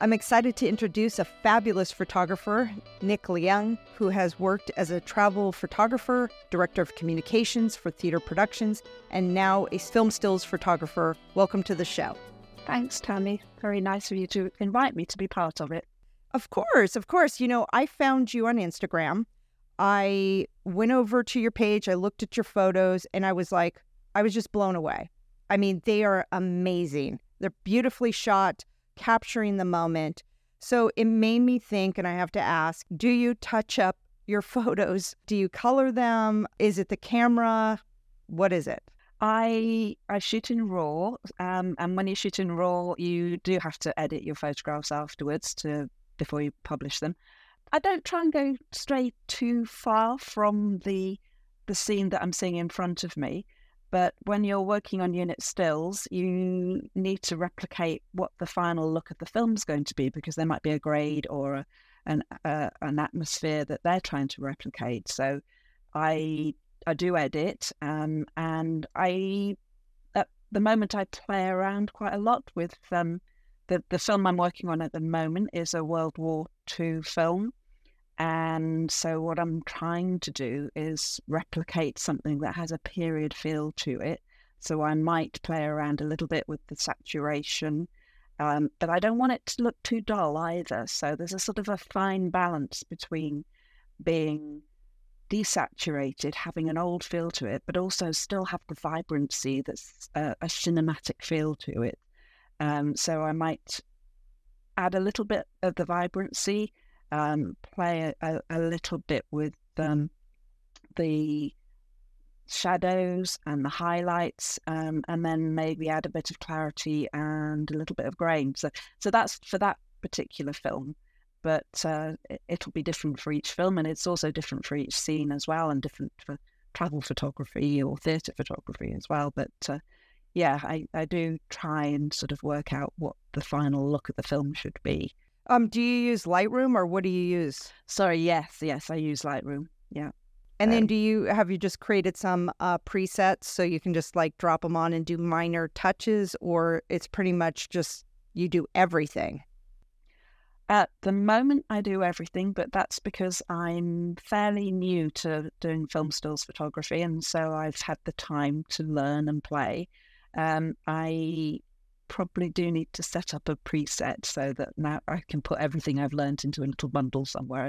I'm excited to introduce a fabulous photographer, Nicola Young, who has worked as a travel photographer, director of communications for theater productions, and now a film stills photographer. Welcome to the show. Thanks, Tammy. Very nice of you to invite me to be part of it. Of course. You know, I found you on Instagram. I went over to your page, I looked at your photos, and I was just blown away. I mean, they are amazing. They're beautifully shot, capturing the moment. So it made me think, and I have to ask, do you touch up your photos? Do you color them? Is it the camera? What is it? I shoot in RAW, and when you shoot in RAW, you do have to edit your photographs afterwards before you publish them. I don't try and go stray too far from the scene that I'm seeing in front of me. But when you're working on unit stills, you need to replicate what the final look of the film's going to be, because there might be a grade or an atmosphere that they're trying to replicate. So I do edit, and I at the moment I play around quite a lot with the film I'm working on at the moment is a World War II film. And so what I'm trying to do is replicate something that has a period feel to it. So I might play around a little bit with the saturation, but I don't want it to look too dull either. So there's a sort of a fine balance between being desaturated, having an old feel to it, but also still have the vibrancy that's a cinematic feel to it. So I might add a little bit of the vibrancy, play a little bit with the shadows and the highlights, and then maybe add a bit of clarity and a little bit of grain. So that's for that particular film, but it'll be different for each film, and it's also different for each scene as well, and different for travel photography or theatre photography as well. But I do try and sort of work out what the final look of the film should be. Do you use Lightroom, or what do you use? Sorry, yes, I use Lightroom. Yeah. And then have you just created some presets so you can just like drop them on and do minor touches, or it's pretty much just you do everything? At the moment, I do everything, but that's because I'm fairly new to doing film stills photography, and so I've had the time to learn and play. I probably do need to set up a preset so that now I can put everything I've learned into a little bundle somewhere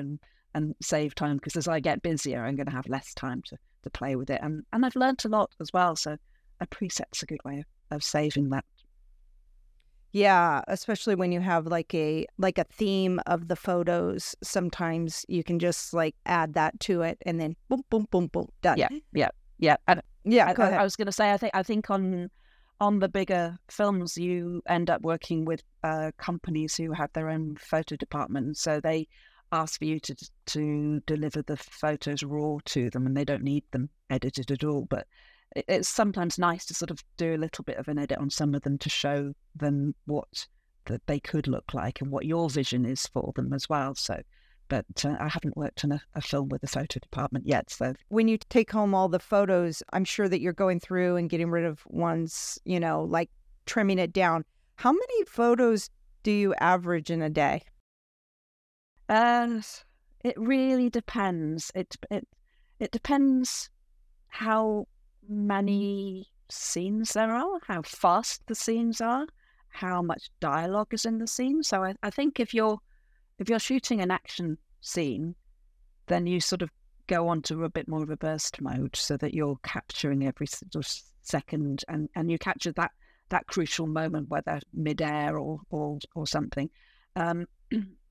and save time, because as I get busier, I'm going to have less time to play with it. And I've learned a lot as well, so a preset's a good way of saving that. Yeah, especially when you have like a theme of the photos, sometimes you can just like add that to it and then boom, boom, boom, boom, done. Yeah. I was going to say, I think on the bigger films, you end up working with companies who have their own photo department. So they ask for you to deliver the photos raw to them, and they don't need them edited at all. But it's sometimes nice to sort of do a little bit of an edit on some of them to show them what that they could look like and what your vision is for them as well. So, but I haven't worked on a film with a photo department yet. So when you take home all the photos, I'm sure that you're going through and getting rid of ones, you know, like trimming it down. How many photos do you average in a day? It really depends. It depends how many scenes there are, how fast the scenes are, how much dialogue is in the scene. So I think if you're shooting an action scene, then you sort of go on to a bit more of a burst mode so that you're capturing every sort of second and you capture that crucial moment, whether midair or something.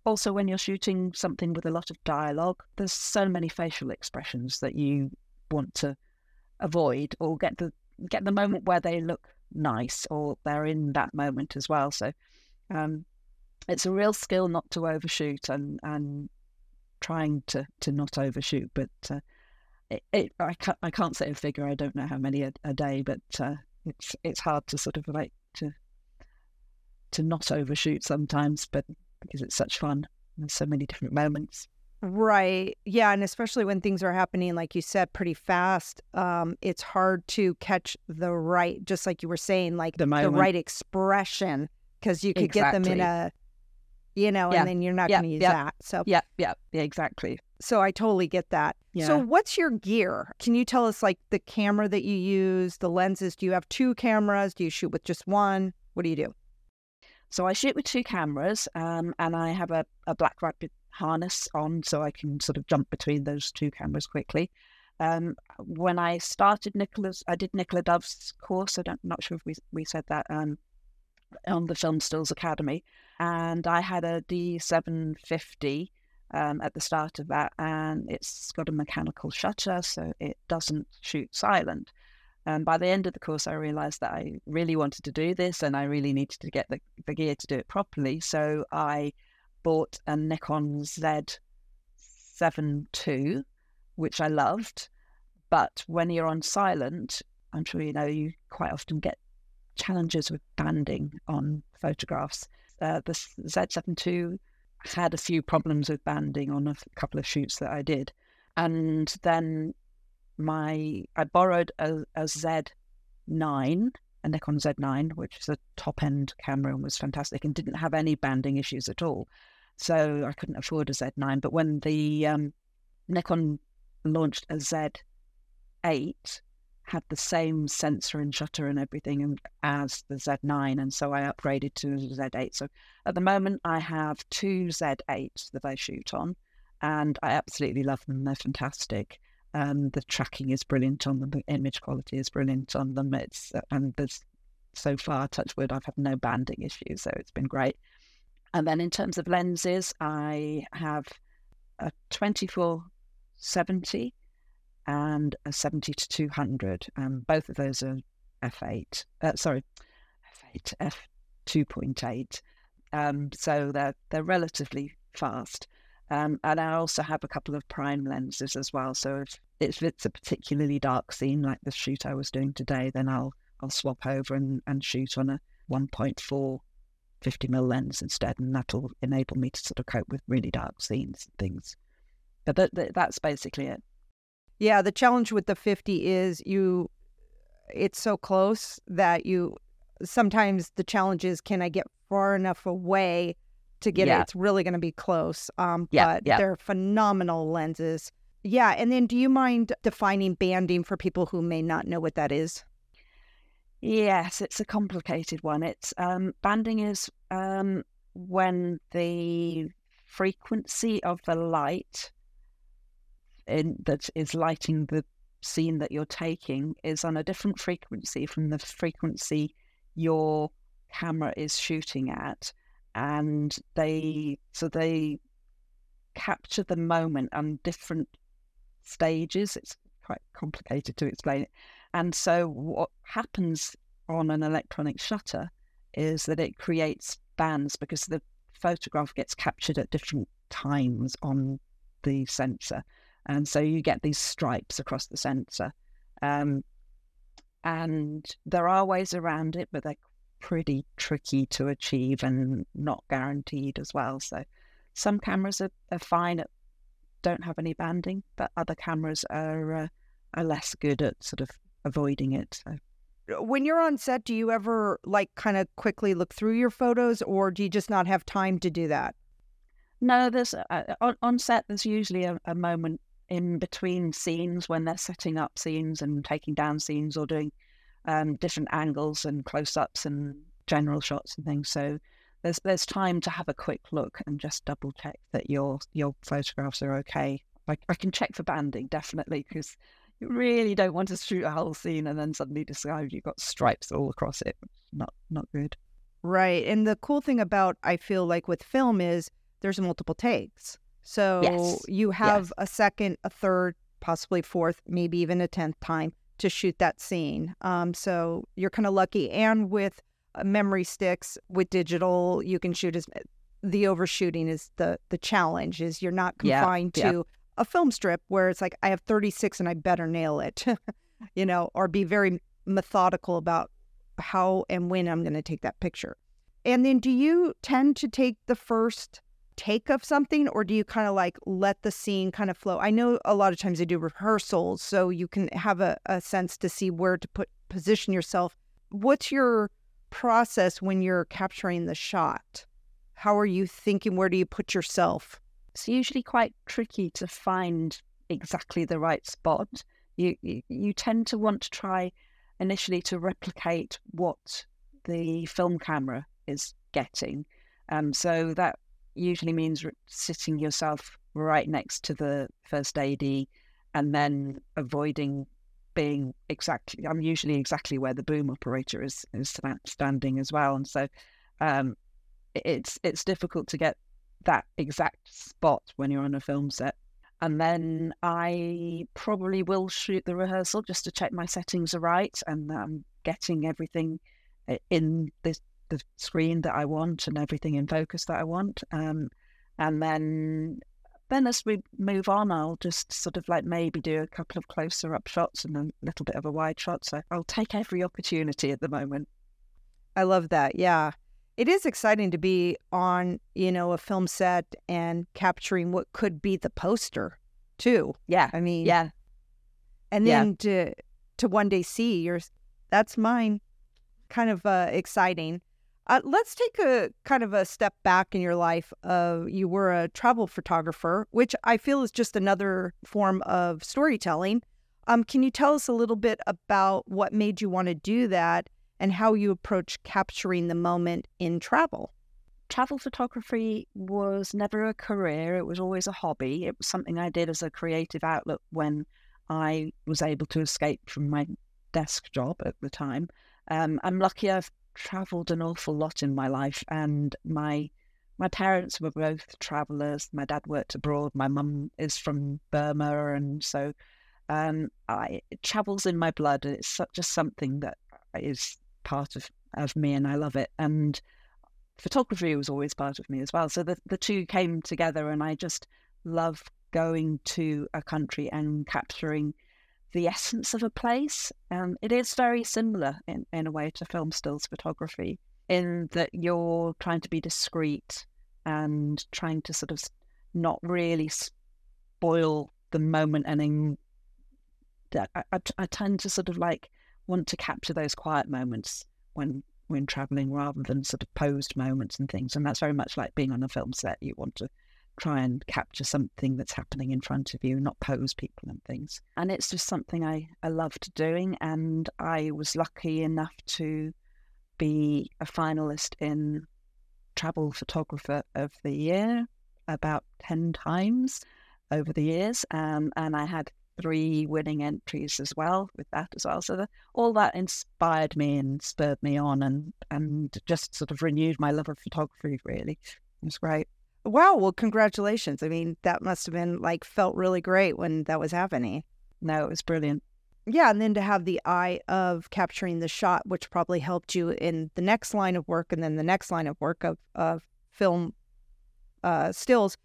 Also, when you're shooting something with a lot of dialogue, there's so many facial expressions that you want to avoid or get the moment where they look nice or they're in that moment as well. So, it's a real skill not to overshoot and trying to not overshoot. But I can't say a figure. I don't know how many a day, but it's hard to sort of like to not overshoot sometimes, but because it's such fun. There's so many different moments. Right. Yeah. And especially when things are happening, like you said, pretty fast, it's hard to catch the right, just like you were saying, like the right expression, because you could get them in a... you know, and then you're not going to use that. So exactly. So I totally get that. Yeah. So what's your gear? Can you tell us like the camera that you use, the lenses? Do you have two cameras? Do you shoot with just one? What do you do? So I shoot with two cameras, and I have a Black Rapid harness on, so I can sort of jump between those two cameras quickly. When I started Nicola's, I did Nicola Dove's course. I'm not sure if we said that on the Film Stills Academy, and I had a D750 at the start of that, and it's got a mechanical shutter, so it doesn't shoot silent. And by the end of the course, I realised that I really wanted to do this, and I really needed to get the gear to do it properly. So I bought a Nikon Z7 II, which I loved. But when you're on silent, I'm sure you know, you quite often get challenges with banding on photographs. The Z7 II had a few problems with banding on a couple of shoots that I did. And then I borrowed a Z9, a Nikon Z9, which is a top-end camera and was fantastic and didn't have any banding issues at all. So I couldn't afford a Z9. But when the Nikon launched a Z8, had the same sensor and shutter and everything as the Z9, and so I upgraded to Z8. So at the moment I have two Z8s that I shoot on, and I absolutely love them. They're fantastic. The tracking is brilliant on them. The image quality is brilliant on them. And there's, so far, touch wood, I've had no banding issues, so it's been great. And then in terms of lenses, I have a 24-70 and a 70-200. Both of those are f2.8. So they're relatively fast. And I also have a couple of prime lenses as well. So if it's a particularly dark scene like the shoot I was doing today, then I'll swap over and shoot on a 1.4 50mm lens instead, and that'll enable me to sort of cope with really dark scenes and things. But that's basically it. Yeah, the challenge with the 50 is it's so close that sometimes the challenge is, can I get far enough away to get it? It's really going to be close. But they're phenomenal lenses. Yeah, and then do you mind defining banding for people who may not know what that is? Yes, it's a complicated one. It's banding is when the frequency of the light that is lighting the scene that you're taking is on a different frequency from the frequency your camera is shooting at, and they capture the moment on different stages. It's quite complicated to explain it. And so what happens on an electronic shutter is that it creates bands because the photograph gets captured at different times on the sensor. And so you get these stripes across the sensor. And there are ways around it, but they're pretty tricky to achieve and not guaranteed as well. So some cameras are fine, don't have any banding, but other cameras are less good at sort of avoiding it. So. When you're on set, do you ever like kind of quickly look through your photos, or do you just not have time to do that? No, there's on set there's usually a moment in between scenes when they're setting up scenes and taking down scenes or doing different angles and close-ups and general shots and things. So there's time to have a quick look and just double check that your photographs are okay. I can check for banding definitely, because you really don't want to shoot a whole scene and then suddenly decide you've got stripes all across it. Not good. Right. And the cool thing about, I feel like with film, is there's multiple takes. So you have a second, a third, possibly fourth, maybe even a 10th time to shoot that scene. So you're kind of lucky. And with memory sticks, with digital, you can shoot the overshooting is the challenge, is you're not confined to a film strip where it's like, I have 36 and I better nail it, you know, or be very methodical about how and when I'm going to take that picture. And then do you tend to take the first take of something, or do you kind of like let the scene kind of flow? I know a lot of times they do rehearsals, so you can have a sense to see where to position yourself. What's your process when you're capturing the shot? How are you thinking? Where do you put yourself? It's usually quite tricky to find exactly the right spot. You tend to want to try initially to replicate what the film camera is getting. So that usually means sitting yourself right next to the first AD and then avoiding being exactly, I'm usually exactly where the boom operator is standing as well. And so it's difficult to get that exact spot when you're on a film set. And then I probably will shoot the rehearsal just to check my settings are right and that I'm getting everything in the screen that I want and everything in focus that I want. And then as we move on, I'll just sort of like maybe do a couple of closer up shots and a little bit of a wide shot. So I'll take every opportunity at the moment. I love that. Yeah. It is exciting to be on, a film set and capturing what could be the poster, too. Yeah. I mean, yeah. And then to one day see yours, that's mine. Kind of exciting. Let's take a kind of a step back in your life. You were a travel photographer, which I feel is just another form of storytelling. Can you tell us a little bit about what made you want to do that? And how you approach capturing the moment in travel. Travel photography was never a career. It was always a hobby. It was something I did as a creative outlet when I was able to escape from my desk job at the time. I'm lucky I've travelled an awful lot in my life. And my parents were both travellers. My dad worked abroad. My mum is from Burma. And so it travels in my blood. And it's just something that is part of me, and I love it. And photography was always part of me as well. So the two came together, and I just love going to a country and capturing the essence of a place. It is very similar in a way to film stills photography, in that you're trying to be discreet and trying to sort of not really spoil the moment. And I tend to sort of like want to capture those quiet moments when traveling, rather than sort of posed moments and things. And that's very much like being on a film set. You want to try and capture something that's happening in front of you, not pose people and things. And it's just something I loved doing. And I was lucky enough to be a finalist in Travel Photographer of the Year about 10 times over the years. And I had 3 winning entries as well with that as well. So all that inspired me and spurred me on and just sort of renewed my love of photography, really. It was great. Wow. Well, congratulations. I mean, that must have been like felt really great when that was happening. No, it was brilliant. Yeah. And then to have the eye of capturing the shot, which probably helped you in the next line of work and then the next line of work of film stills.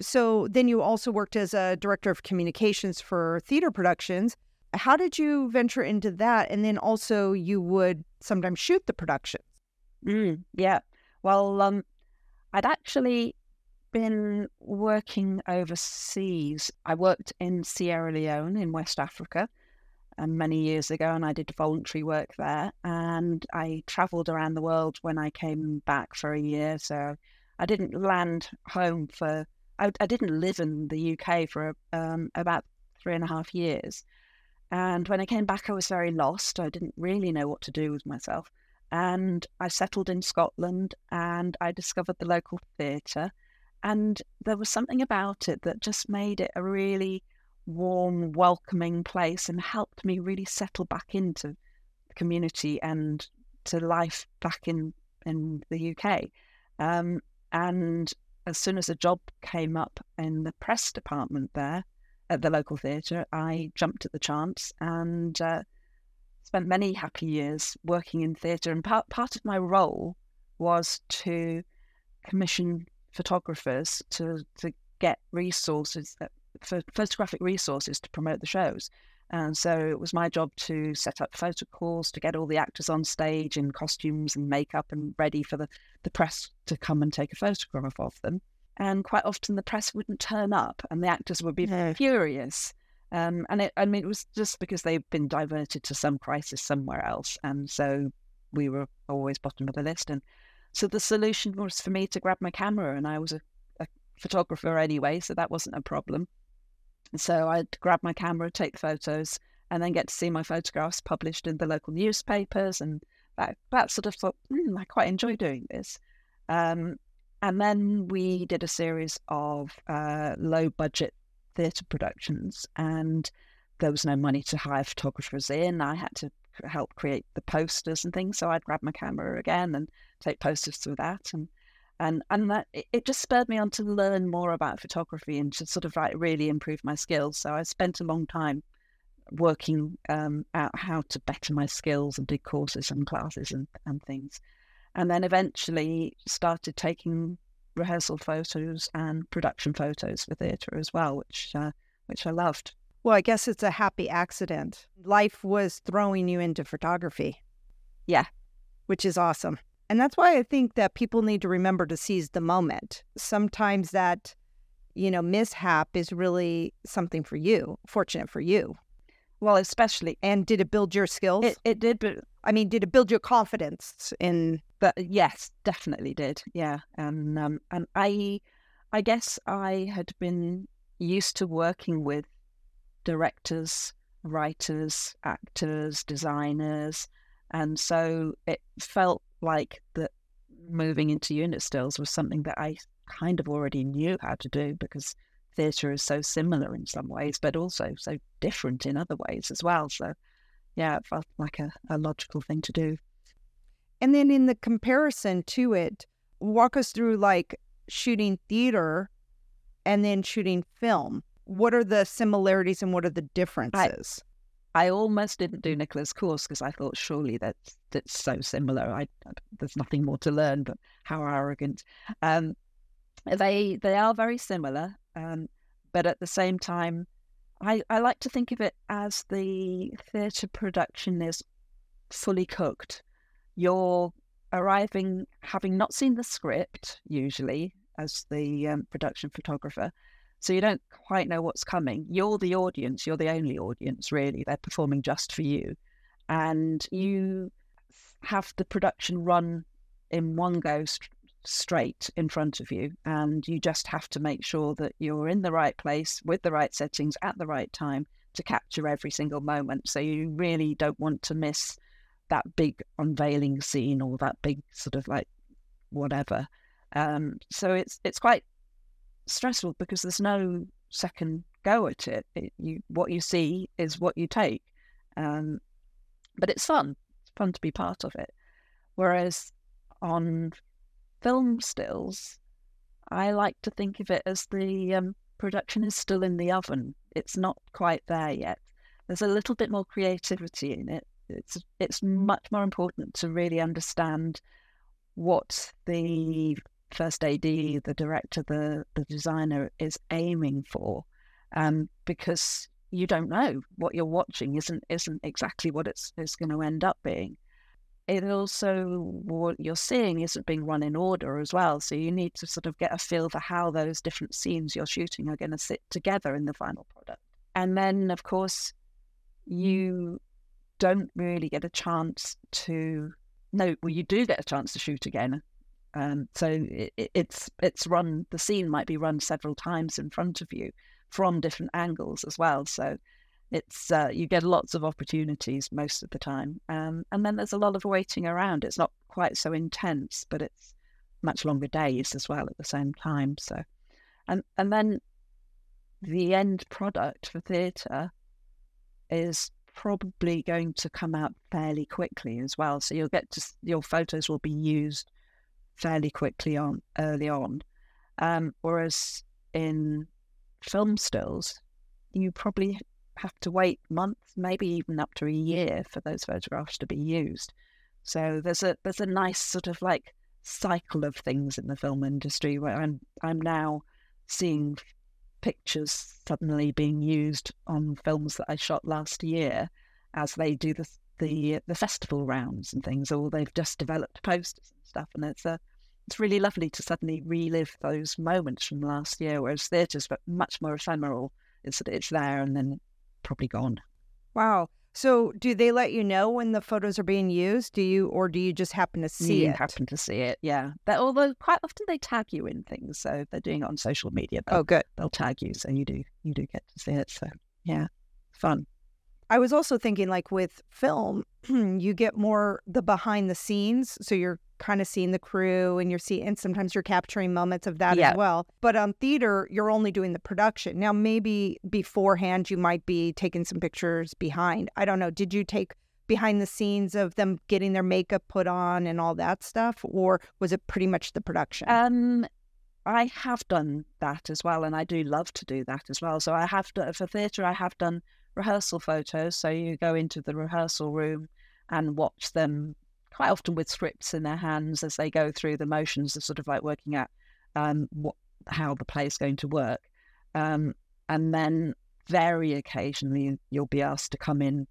So then you also worked as a director of communications for theater productions. How did you venture into that? And then also you would sometimes shoot the productions. Yeah. Well, I'd actually been working overseas. I worked in Sierra Leone in West Africa many years ago, and I did voluntary work there. And I traveled around the world when I came back for a year. So I didn't land home I didn't live in the UK for about 3.5 years. And when I came back, I was very lost. I didn't really know what to do with myself. And I settled in Scotland, and I discovered the local theatre. And there was something about it that just made it a really warm, welcoming place and helped me really settle back into the community and to life back in the UK. And as soon as a job came up in the press department there at the local theatre, I jumped at the chance and spent many happy years working in theatre. And part of my role was to commission photographers to get resources, photographic resources to promote the shows. And so it was my job to set up photo calls, to get all the actors on stage in costumes and makeup and ready for the press to come and take a photograph of them. And quite often the press wouldn't turn up and the actors would be furious. It was just because they'd been diverted to some crisis somewhere else. And so we were always bottom of the list. And So the solution was for me to grab my camera, and I was a photographer anyway, so that wasn't a problem. And so I'd grab my camera, take photos, and then get to see my photographs published in the local newspapers, and that sort of thought, I quite enjoy doing this. And then we did a series of low-budget theatre productions, and there was no money to hire photographers in. I had to help create the posters and things, so I'd grab my camera again and take posters through that. And that it just spurred me on to learn more about photography and to sort of like really improve my skills. So I spent a long time working out how to better my skills and do courses and classes and things. And then eventually started taking rehearsal photos and production photos for theatre as well, which I loved. Well, I guess it's a happy accident. Life was throwing you into photography. Yeah. Which is awesome. And that's why I think that people need to remember to seize the moment. Sometimes that, mishap is really something for you, fortunate for you. Well, especially. And did it build your skills? It did. But did it build your confidence in... But yes, definitely did. Yeah. And I guess I had been used to working with directors, writers, actors, designers. And so it felt like that moving into unit stills was something that I kind of already knew how to do, because theatre is so similar in some ways, but also so different in other ways as well. So yeah, it felt like a logical thing to do. And then in the comparison to it, walk us through like shooting theater and then shooting film. What are the similarities and what are the differences? I almost didn't do Nicola's course because I thought surely that's so similar. There's nothing more to learn, but how arrogant. They are very similar, but at the same time, I like to think of it as the theatre production is fully cooked. You're arriving having not seen the script, usually, as the production photographer, so you don't quite know what's coming. You're the audience. You're the only audience, really. They're performing just for you. And you have the production run in one go straight in front of you, and you just have to make sure that you're in the right place with the right settings at the right time to capture every single moment. So you really don't want to miss that big unveiling scene or that big sort of like whatever. So it's quite stressful because there's no second go at it. What you see is what you take. But it's fun. It's fun to be part of it. Whereas on film stills, I like to think of it as the production is still in the oven. It's not quite there yet. There's a little bit more creativity in it. It's much more important to really understand what the first AD, the director, the designer is aiming for, because you don't know what you're watching isn't exactly what it's going to end up being. It also, what you're seeing isn't being run in order as well, so you need to sort of get a feel for how those different scenes you're shooting are going to sit together in the final product. And then, of course, you don't really get a chance to... No, well, you do get a chance to shoot again. So it's run, the scene might be run several times in front of you from different angles as well. So it's you get lots of opportunities most of the time. And then there's a lot of waiting around. It's not quite so intense, but it's much longer days as well at the same time. So, and then the end product for theatre is probably going to come out fairly quickly as well. So you'll get to, your photos will be used fairly quickly on early on. Whereas in film stills, you probably have to wait months, maybe even up to a year for those photographs to be used. So there's a nice sort of like cycle of things in the film industry where I'm now seeing pictures suddenly being used on films that I shot last year as they do the festival rounds and things, or they've just developed posters and stuff, and it's really lovely to suddenly relive those moments from last year, whereas theatre's much more ephemeral. It's there and then probably gone. Wow. So do they let you know when the photos are being used? Do you just happen to see it? You happen to see it, yeah. Although quite often they tag you in things, so if they're doing it on social media. Oh, good. They'll tag you, so you do get to see it. So yeah, fun. I was also thinking, like with film, you get more the behind the scenes, so you're kind of seeing the crew and sometimes you're capturing moments of that as well. But on theater, you're only doing the production. Now, maybe beforehand, you might be taking some pictures behind. I don't know. Did you take behind the scenes of them getting their makeup put on and all that stuff, or was it pretty much the production? I have done that as well, and I do love to do that as well. So I have done, for theater, I have done rehearsal photos, so you go into the rehearsal room and watch them quite often with scripts in their hands as they go through the motions of sort of like working out how the play's going to work, and then very occasionally you'll be asked to come in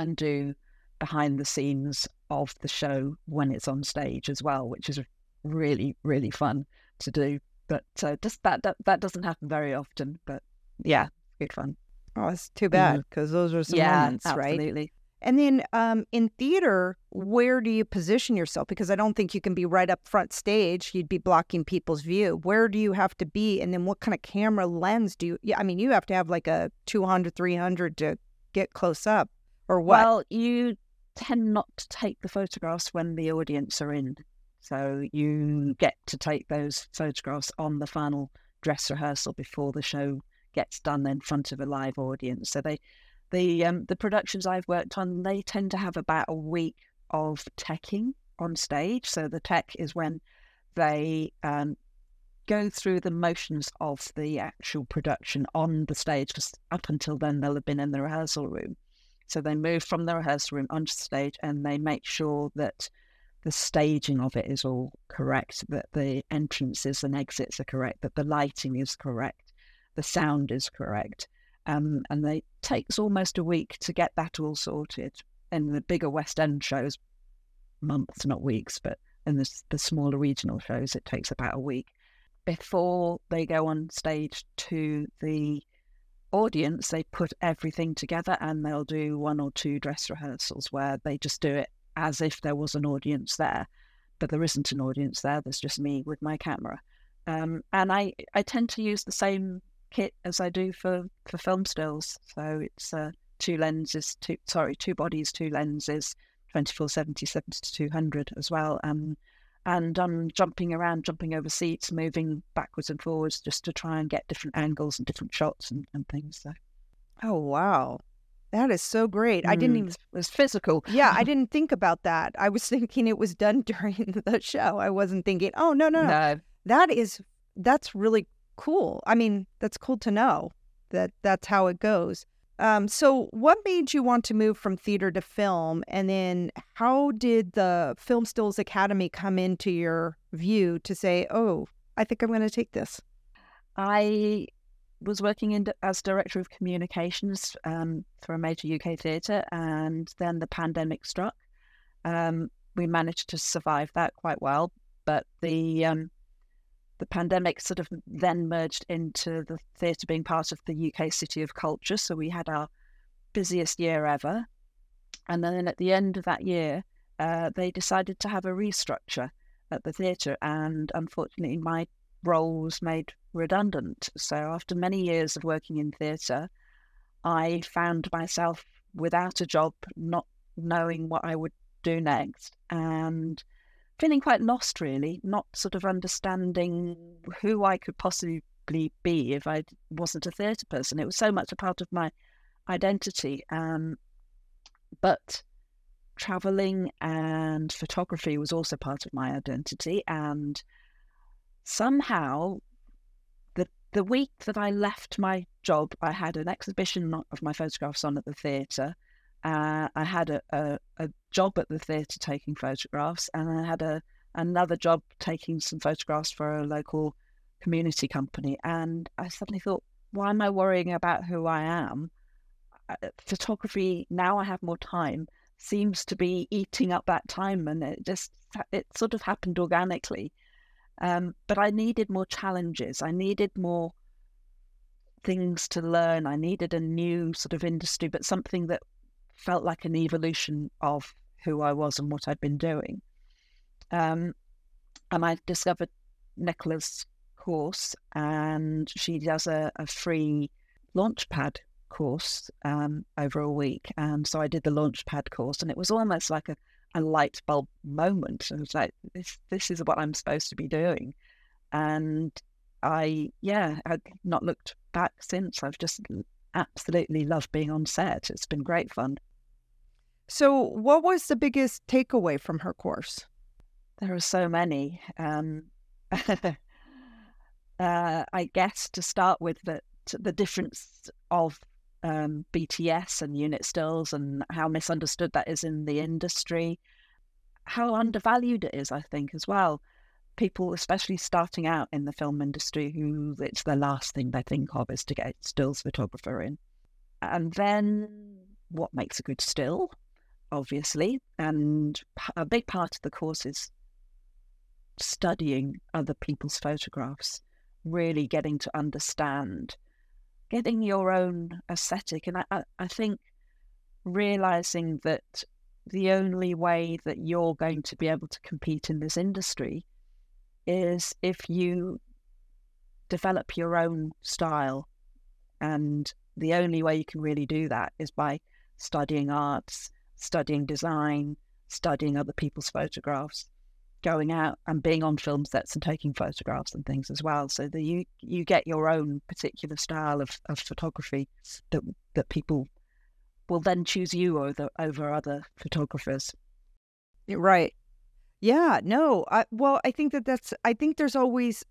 and do behind the scenes of the show when it's on stage as well, which is really, really fun to do, but just that doesn't happen very often, but yeah, good fun. Oh, it's too bad, because those are some moments, absolutely. Right? Absolutely. And then in theater, where do you position yourself? Because I don't think you can be right up front stage. You'd be blocking people's view. Where do you have to be? And then what kind of camera lens do you... I mean, you have to have like a 200, 300 to get close up, or what? Well, you tend not to take the photographs when the audience are in. So you get to take those photographs on the final dress rehearsal before the show gets done in front of a live audience. So the productions I've worked on, they tend to have about a week of teching on stage. So the tech is when they go through the motions of the actual production on the stage, because up until then they'll have been in the rehearsal room. So they move from the rehearsal room onto stage, and they make sure that the staging of it is all correct, that the entrances and exits are correct, that the lighting is correct, the sound is correct, and it takes almost a week to get that all sorted. In the bigger West End shows, months, not weeks, but in the smaller regional shows, it takes about a week before they go on stage to the audience. They put everything together, and they'll do one or two dress rehearsals where they just do it as if there was an audience there, but there isn't an audience there. There's just me with my camera. And I tend to use the same kit as I do for film stills. So it's two bodies, two lenses, 24-70, 70-200 as well. And I'm jumping over seats, moving backwards and forwards just to try and get different angles and different shots and things. So. Oh, wow. That is so great. I didn't even... It was physical. Yeah, I didn't think about that. I was thinking it was done during the show. I wasn't thinking, oh, no. That's really cool. I mean, that's cool to know that that's how it goes. So what made you want to move from theater to film? And then how did the Film Stills Academy come into your view to say, oh, I think I'm going to take this? I was working as director of communications for a major UK theatre, and then the pandemic struck. We managed to survive that quite well, but the pandemic sort of then merged into the theatre being part of the UK City of Culture. So we had our busiest year ever. And then at the end of that year, they decided to have a restructure at the theatre. And unfortunately, my role was made redundant. So after many years of working in theatre, I found myself without a job, not knowing what I would do next. And feeling quite lost, really, not sort of understanding who I could possibly be if I wasn't a theatre person. It was so much a part of my identity. But travelling and photography was also part of my identity. And somehow, the week that I left my job, I had an exhibition of my photographs on at the theatre. I had a job at the theatre taking photographs, and I had another job taking some photographs for a local community company. And I suddenly thought, why am I worrying about who I am? Photography, now I have more time, seems to be eating up that time, and it sort of happened organically. But I needed more challenges. I needed more things to learn. I needed a new sort of industry, but something that felt like an evolution of who I was and what I'd been doing. And I discovered Nicola's course, and she does a free Launchpad course over a week. And so I did the Launchpad course, and it was almost like a light bulb moment. I was like, this is what I'm supposed to be doing. And I've not looked back since. I've just absolutely loved being on set. It's been great fun. So what was the biggest takeaway from her course? There are so many. I guess to start with the difference of BTS and unit stills and how misunderstood that is in the industry, how undervalued it is, I think, as well. People, especially starting out in the film industry, who it's the last thing they think of is to get a stills photographer in. And then what makes a good still, obviously. And a big part of the course is studying other people's photographs, really getting to understand, getting your own aesthetic. And I think realising that the only way that you're going to be able to compete in this industry is if you develop your own style. And the only way you can really do that is by studying arts, studying design, studying other people's photographs, going out and being on film sets and taking photographs and things as well, so that you get your own particular style of photography that people will then choose you over other photographers. Right. Yeah, no. I think I think there's always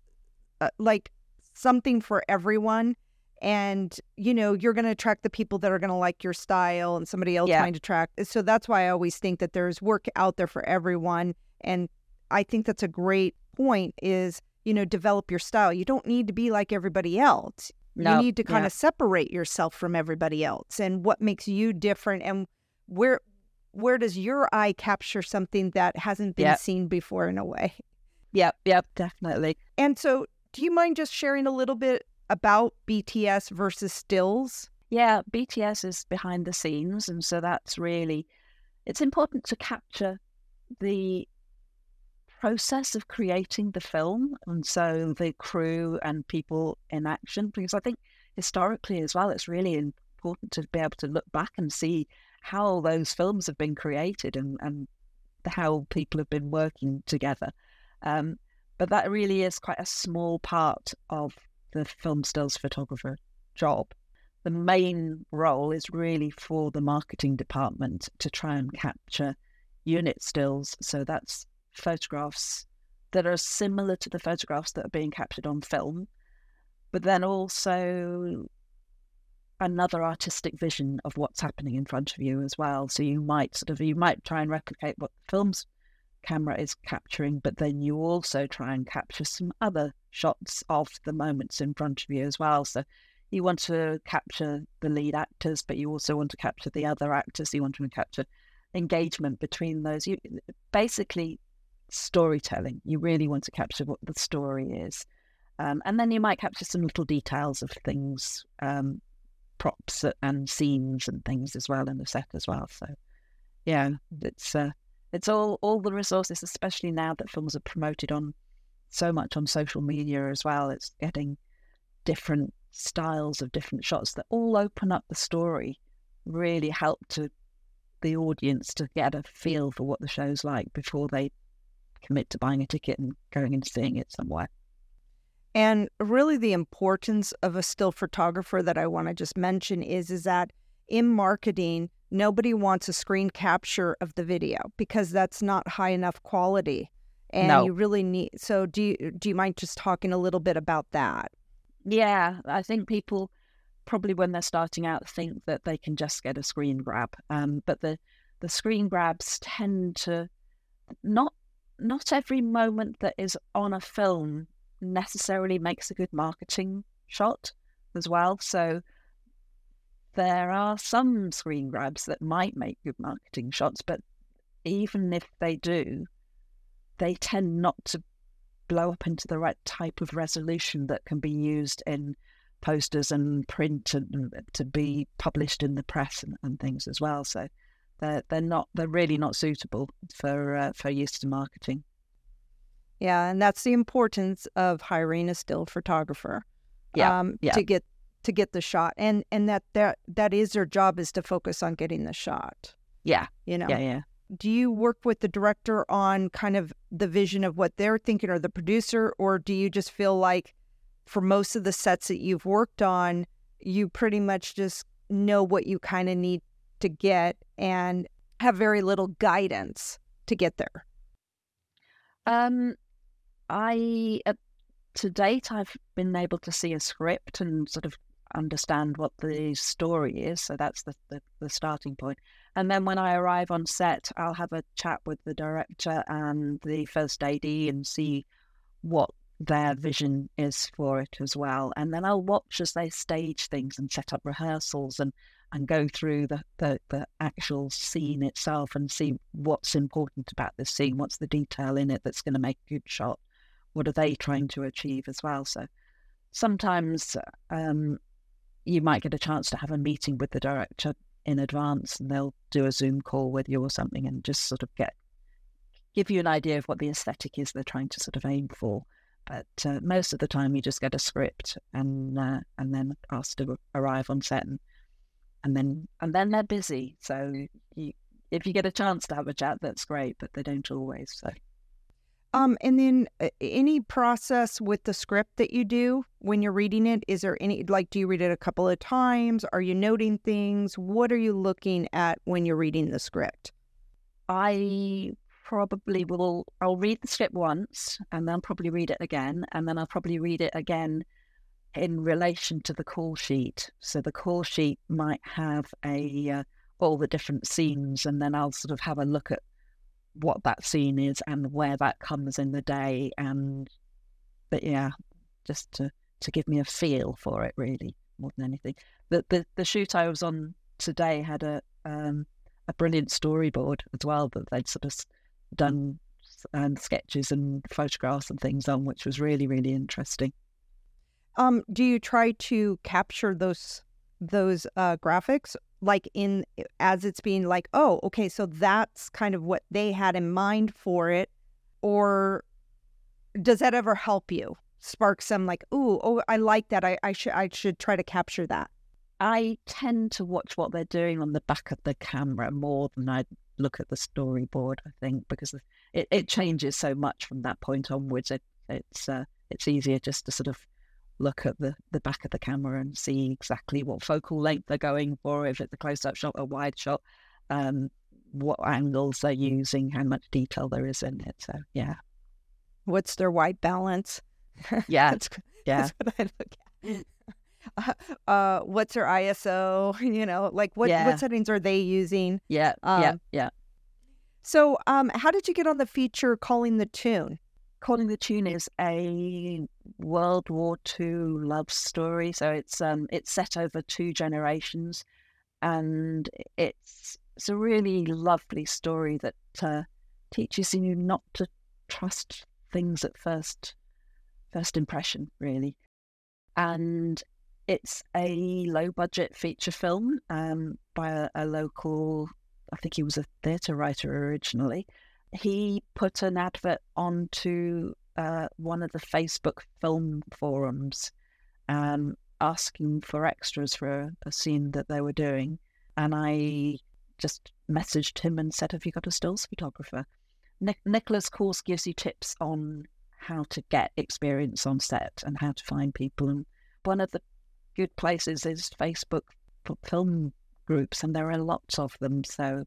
like something for everyone, and you're going to attract the people that are going to like your style, and somebody else might attract. So that's why I always think that there's work out there for everyone, and I think that's a great point. Is develop your style. You don't need to be like everybody else. No. You need to kind of separate yourself from everybody else, and what makes you different, and where does your eye capture something that hasn't been seen before in a way? Yep, definitely. And so do you mind just sharing a little bit about BTS versus stills? Yeah, BTS is behind the scenes. And so that's really, it's important to capture the process of creating the film. And so the crew and people in action, because I think historically as well, it's really important to be able to look back and see how those films have been created and how people have been working together. But that really is quite a small part of the film stills photographer job. The main role is really for the marketing department to try and capture unit stills. So that's photographs that are similar to the photographs that are being captured on film, but then also another artistic vision of what's happening in front of you as well. So you might try and replicate what the film's camera is capturing, but then you also try and capture some other shots of the moments in front of you as well. So you want to capture the lead actors, but you also want to capture the other actors. You want to capture engagement between those. You basically storytelling. You really want to capture what the story is, and then you might capture some little details of things, props and scenes and things as well in the set as well. So yeah, it's all the resources, especially now that films are promoted on so much on social media as well. It's getting different styles of different shots that all open up the story, really help to the audience to get a feel for what the show's like before they commit to buying a ticket and going and seeing it somewhere. And really the importance of a still photographer that I want to just mention is that in marketing, nobody wants a screen capture of the video because that's not high enough quality. And no. You really need, so do you mind just talking a little bit about that? Yeah, I think people probably when they're starting out think that they can just get a screen grab. But the screen grabs tend to, not every moment that is on a film necessarily makes a good marketing shot as well. So there are some screen grabs that might make good marketing shots, but even if they do, they tend not to blow up into the right type of resolution that can be used in posters and print and to be published in the press and things as well. So they're really not suitable for use in marketing. Yeah, and that's the importance of hiring a still photographer. To get the shot, and that is their job, is to focus on getting the shot. Yeah, you know. Yeah. Do you work with the director on kind of the vision of what they're thinking, or the producer, or do you just feel like for most of the sets that you've worked on, you pretty much just know what you kind of need to get and have very little guidance to get there? To date, I've been able to see a script and sort of understand what the story is. So that's the starting point. And then when I arrive on set, I'll have a chat with the director and the first AD and see what their vision is for it as well. And then I'll watch as they stage things and set up rehearsals and go through the actual scene itself and see what's important about this scene, what's the detail in it that's going to make a good shot. What are they trying to achieve as well? So sometimes you might get a chance to have a meeting with the director in advance, and they'll do a Zoom call with you or something and just sort of give you an idea of what the aesthetic is they're trying to sort of aim for. But most of the time you just get a script and then asked to arrive on set, and then they're busy. So if you get a chance to have a chat, that's great, but they don't always. So. And then any process with the script that you do when you're reading it, is there any, like, do you read it a couple of times? Are you noting things? What are you looking at when you're reading the script? I'll read the script once, and then probably read it again. And then I'll probably read it again in relation to the call sheet. So the call sheet might have all the different scenes, and then I'll sort of have a look at what that scene is and where that comes in the day, just to give me a feel for it, really, more than anything. The shoot I was on today had a brilliant storyboard as well that they'd sort of done sketches and photographs and things on, which was really, really interesting. Do you try to capture those graphics, like, in as it's being like, oh, okay, so that's kind of what they had in mind for it? Or does that ever help you spark some, like, I like that, I should try to capture that? I tend to watch what they're doing on the back of the camera more than I look at the storyboard, I think, because it changes so much from that point onwards. It's easier just to sort of look at the back of the camera and see exactly what focal length they're going for, if it's a close-up shot, a wide shot, what angles they're using, how much detail there is in it. So, yeah. What's their white balance? Yeah. That's what I look at. What's their ISO? You know, like what settings are they using? Yeah, So how did you get on the feature Calling the Tune? Calling the Tune is a World War II love story. So it's set over two generations, and it's a really lovely story that teaches you not to trust things at first impression, really. And it's a low budget feature film by a local. I think he was a theatre writer originally. He put an advert onto one of the Facebook film forums asking for extras for a scene that they were doing. And I just messaged him and said, have you got a stills photographer? Nicola's course gives you tips on how to get experience on set and how to find people. And one of the good places is Facebook film groups, and there are lots of them. So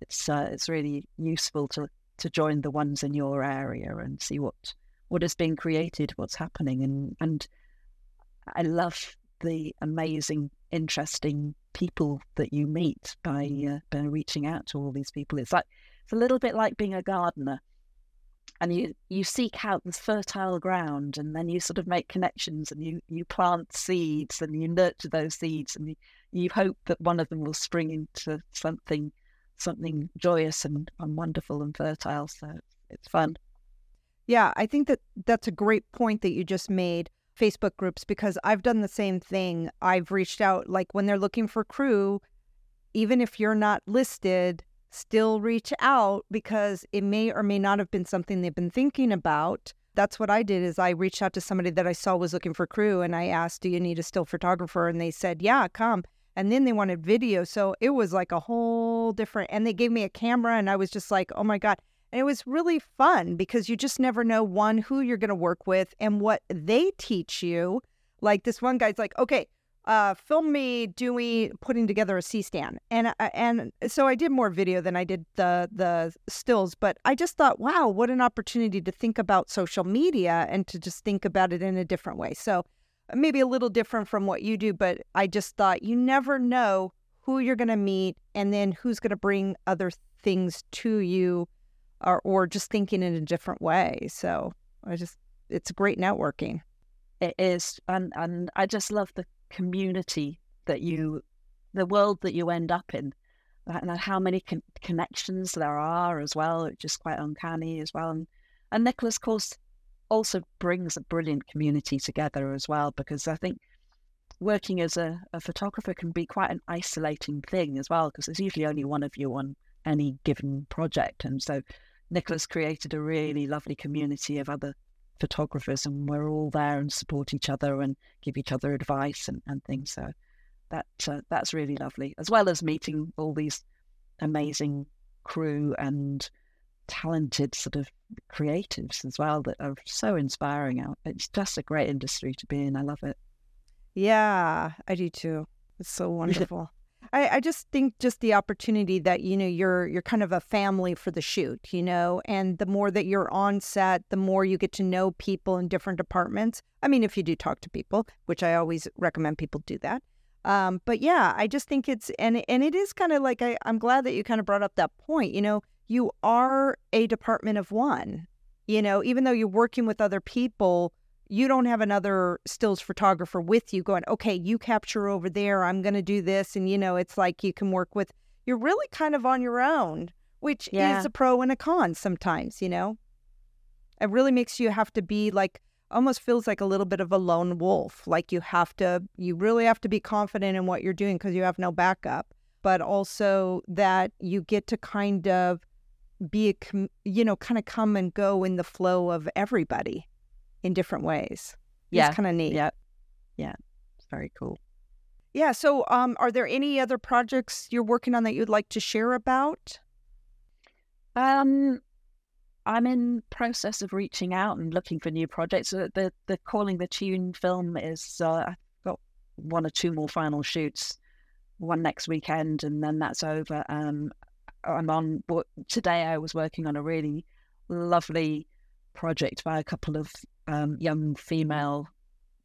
it's really useful to join the ones in your area and see what is being created, what's happening. And I love the amazing, interesting people that you meet by reaching out to all these people. It's a little bit like being a gardener, and you seek out this fertile ground, and then you sort of make connections, and you plant seeds, and you nurture those seeds, and you hope that one of them will spring into something joyous and wonderful and fertile. So it's fun. Yeah, I think that's a great point that you just made. Facebook groups, because I've done the same thing. I've reached out, like when they're looking for crew, even if you're not listed, still reach out, because it may or may not have been something they've been thinking about. That's what I did, is I reached out to somebody that I saw was looking for crew, and I asked, do you need a still photographer? And they said, yeah, come. And then they wanted video. So it was like a whole different, and they gave me a camera, and I was just like, oh my God. And it was really fun, because you just never know, one, who you're going to work with and what they teach you. Like this one guy's like, okay, film me putting together a C-stand. And so I did more video than I did the stills, but I just thought, wow, what an opportunity to think about social media and to just think about it in a different way. So maybe a little different from what you do, but I just thought you never know who you're going to meet and then who's going to bring other things to you, or just thinking in a different way. So it's great networking. It is. And I just love the community the world that you end up in, and how many connections there are as well. It's just quite uncanny as well. And Nicola's course also brings a brilliant community together as well, because I think working as a photographer can be quite an isolating thing as well, because there's usually only one of you on any given project. And so Nicola's created a really lovely community of other photographers, and we're all there and support each other and give each other advice and things. So that's really lovely, as well as meeting all these amazing crew and talented sort of creatives as well that are so inspiring. It's just a great industry to be in. I love it. Yeah, I do too. It's so wonderful. I just think just the opportunity that, you know, you're kind of a family for the shoot, you know, and the more that you're on set, the more you get to know people in different departments. I mean, if you do talk to people, which I always recommend people do that. But yeah, I just think it's, and it is kind of like, I'm glad that you kind of brought up that point. You know, you are a department of one, you know, even though you're working with other people, you don't have another stills photographer with you going, okay, you capture over there, I'm going to do this. And, you know, it's like you can work with, you're really kind of on your own, which is a pro and a con sometimes, you know. It really makes you have to be like, almost feels like a little bit of a lone wolf. Like you really have to be confident in what you're doing, because you have no backup. But also that you get to kind of be, you know, kind of come and go in the flow of everybody in different ways. Yeah. It's kind of neat. Yeah. Yeah. It's very cool. Yeah. So are there any other projects you're working on that you'd like to share about? I'm in process of reaching out and looking for new projects. The Calling the Tune film is, I've got one or two more final shoots, one next weekend, and then that's over. Today I was working on a really lovely project by a couple of young female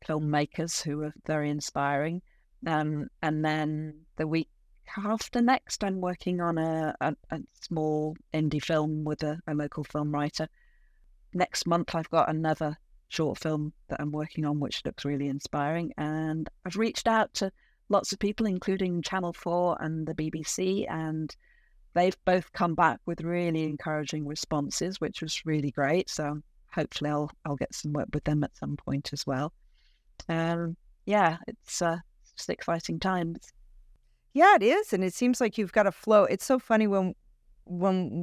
filmmakers who are very inspiring. And then the week after next, I'm working on a small indie film with a local film writer. Next month, I've got another short film that I'm working on, which looks really inspiring. And I've reached out to lots of people, including Channel 4 and the BBC, and they've both come back with really encouraging responses, which was really great. So hopefully I'll get some work with them at some point as well. It's just exciting times. Yeah, it is. And it seems like you've got a flow. It's so funny when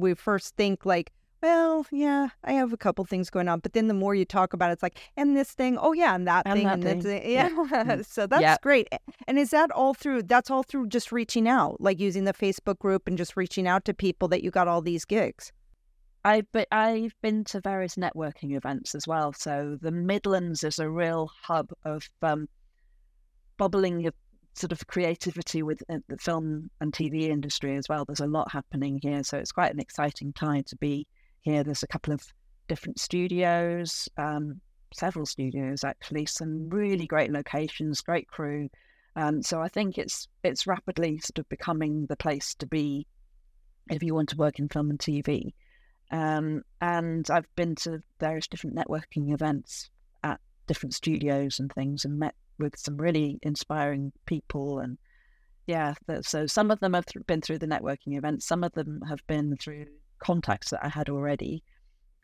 we first think like, well, yeah, I have a couple things going on. But then the more you talk about it, it's like, and this thing, oh yeah, and that thing. And that thing. Yeah. So that's great. And is that all through just reaching out, like using the Facebook group and just reaching out to people that you got all these gigs? I've been to various networking events as well. So the Midlands is a real hub of bubbling of sort of creativity with the film and TV industry as well. There's a lot happening here. So it's quite an exciting time to be here. There's a couple of different studios, several studios actually, some really great locations, great crew. So I think it's rapidly sort of becoming the place to be if you want to work in film and TV. And I've been to various different networking events at different studios and things, and met with some really inspiring people. And so some of them have been through the networking events, some of them have been through contacts that I had already,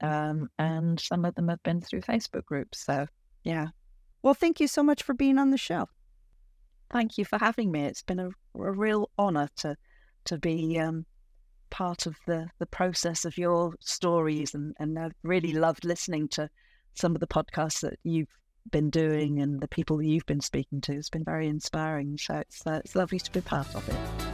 and some of them have been through Facebook groups. So yeah. Well, thank you so much for being on the show. Thank you for having me. It's been a real honour to be part of the process of your stories, and I've really loved listening to some of the podcasts that you've been doing and the people that you've been speaking to. It's been very inspiring. So it's lovely to be part of it.